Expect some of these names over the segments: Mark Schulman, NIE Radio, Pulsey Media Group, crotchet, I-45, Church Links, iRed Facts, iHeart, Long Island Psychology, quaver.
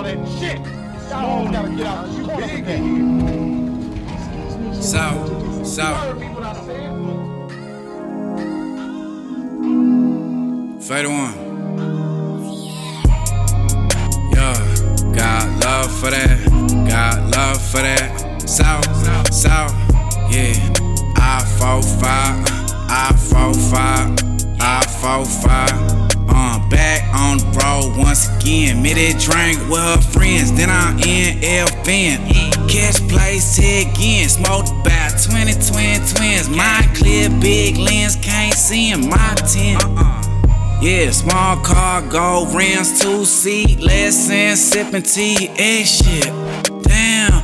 all that shit. Y'all all gotta get out of the corner for that. South, South. Fade one. Yeah, got love for that. Got love for that. South, South. Yeah, I-45, I-45, I-45. Back on the road once again. Made it drink with her friends, then I'm in LFN. Catch plays again, smoked by 20 twins. My clear big lens, can't see in my tent. Yeah, small car, gold rims, 2-seat, lesson, sipping tea and shit. Damn,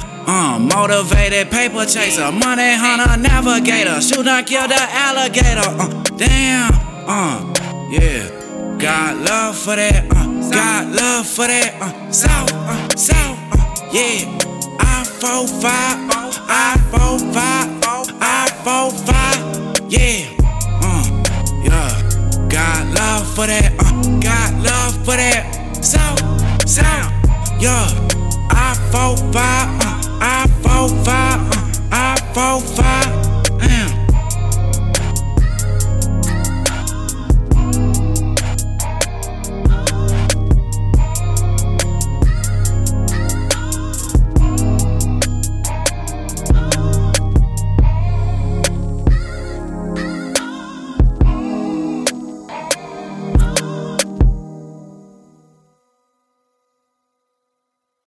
motivated paper chaser, money hunter, navigator, shooter, kill the alligator. Damn, yeah. Got love for that, got love for that, South, South, yeah. I-45, I-45, I-45, yeah, yeah. Got love for that,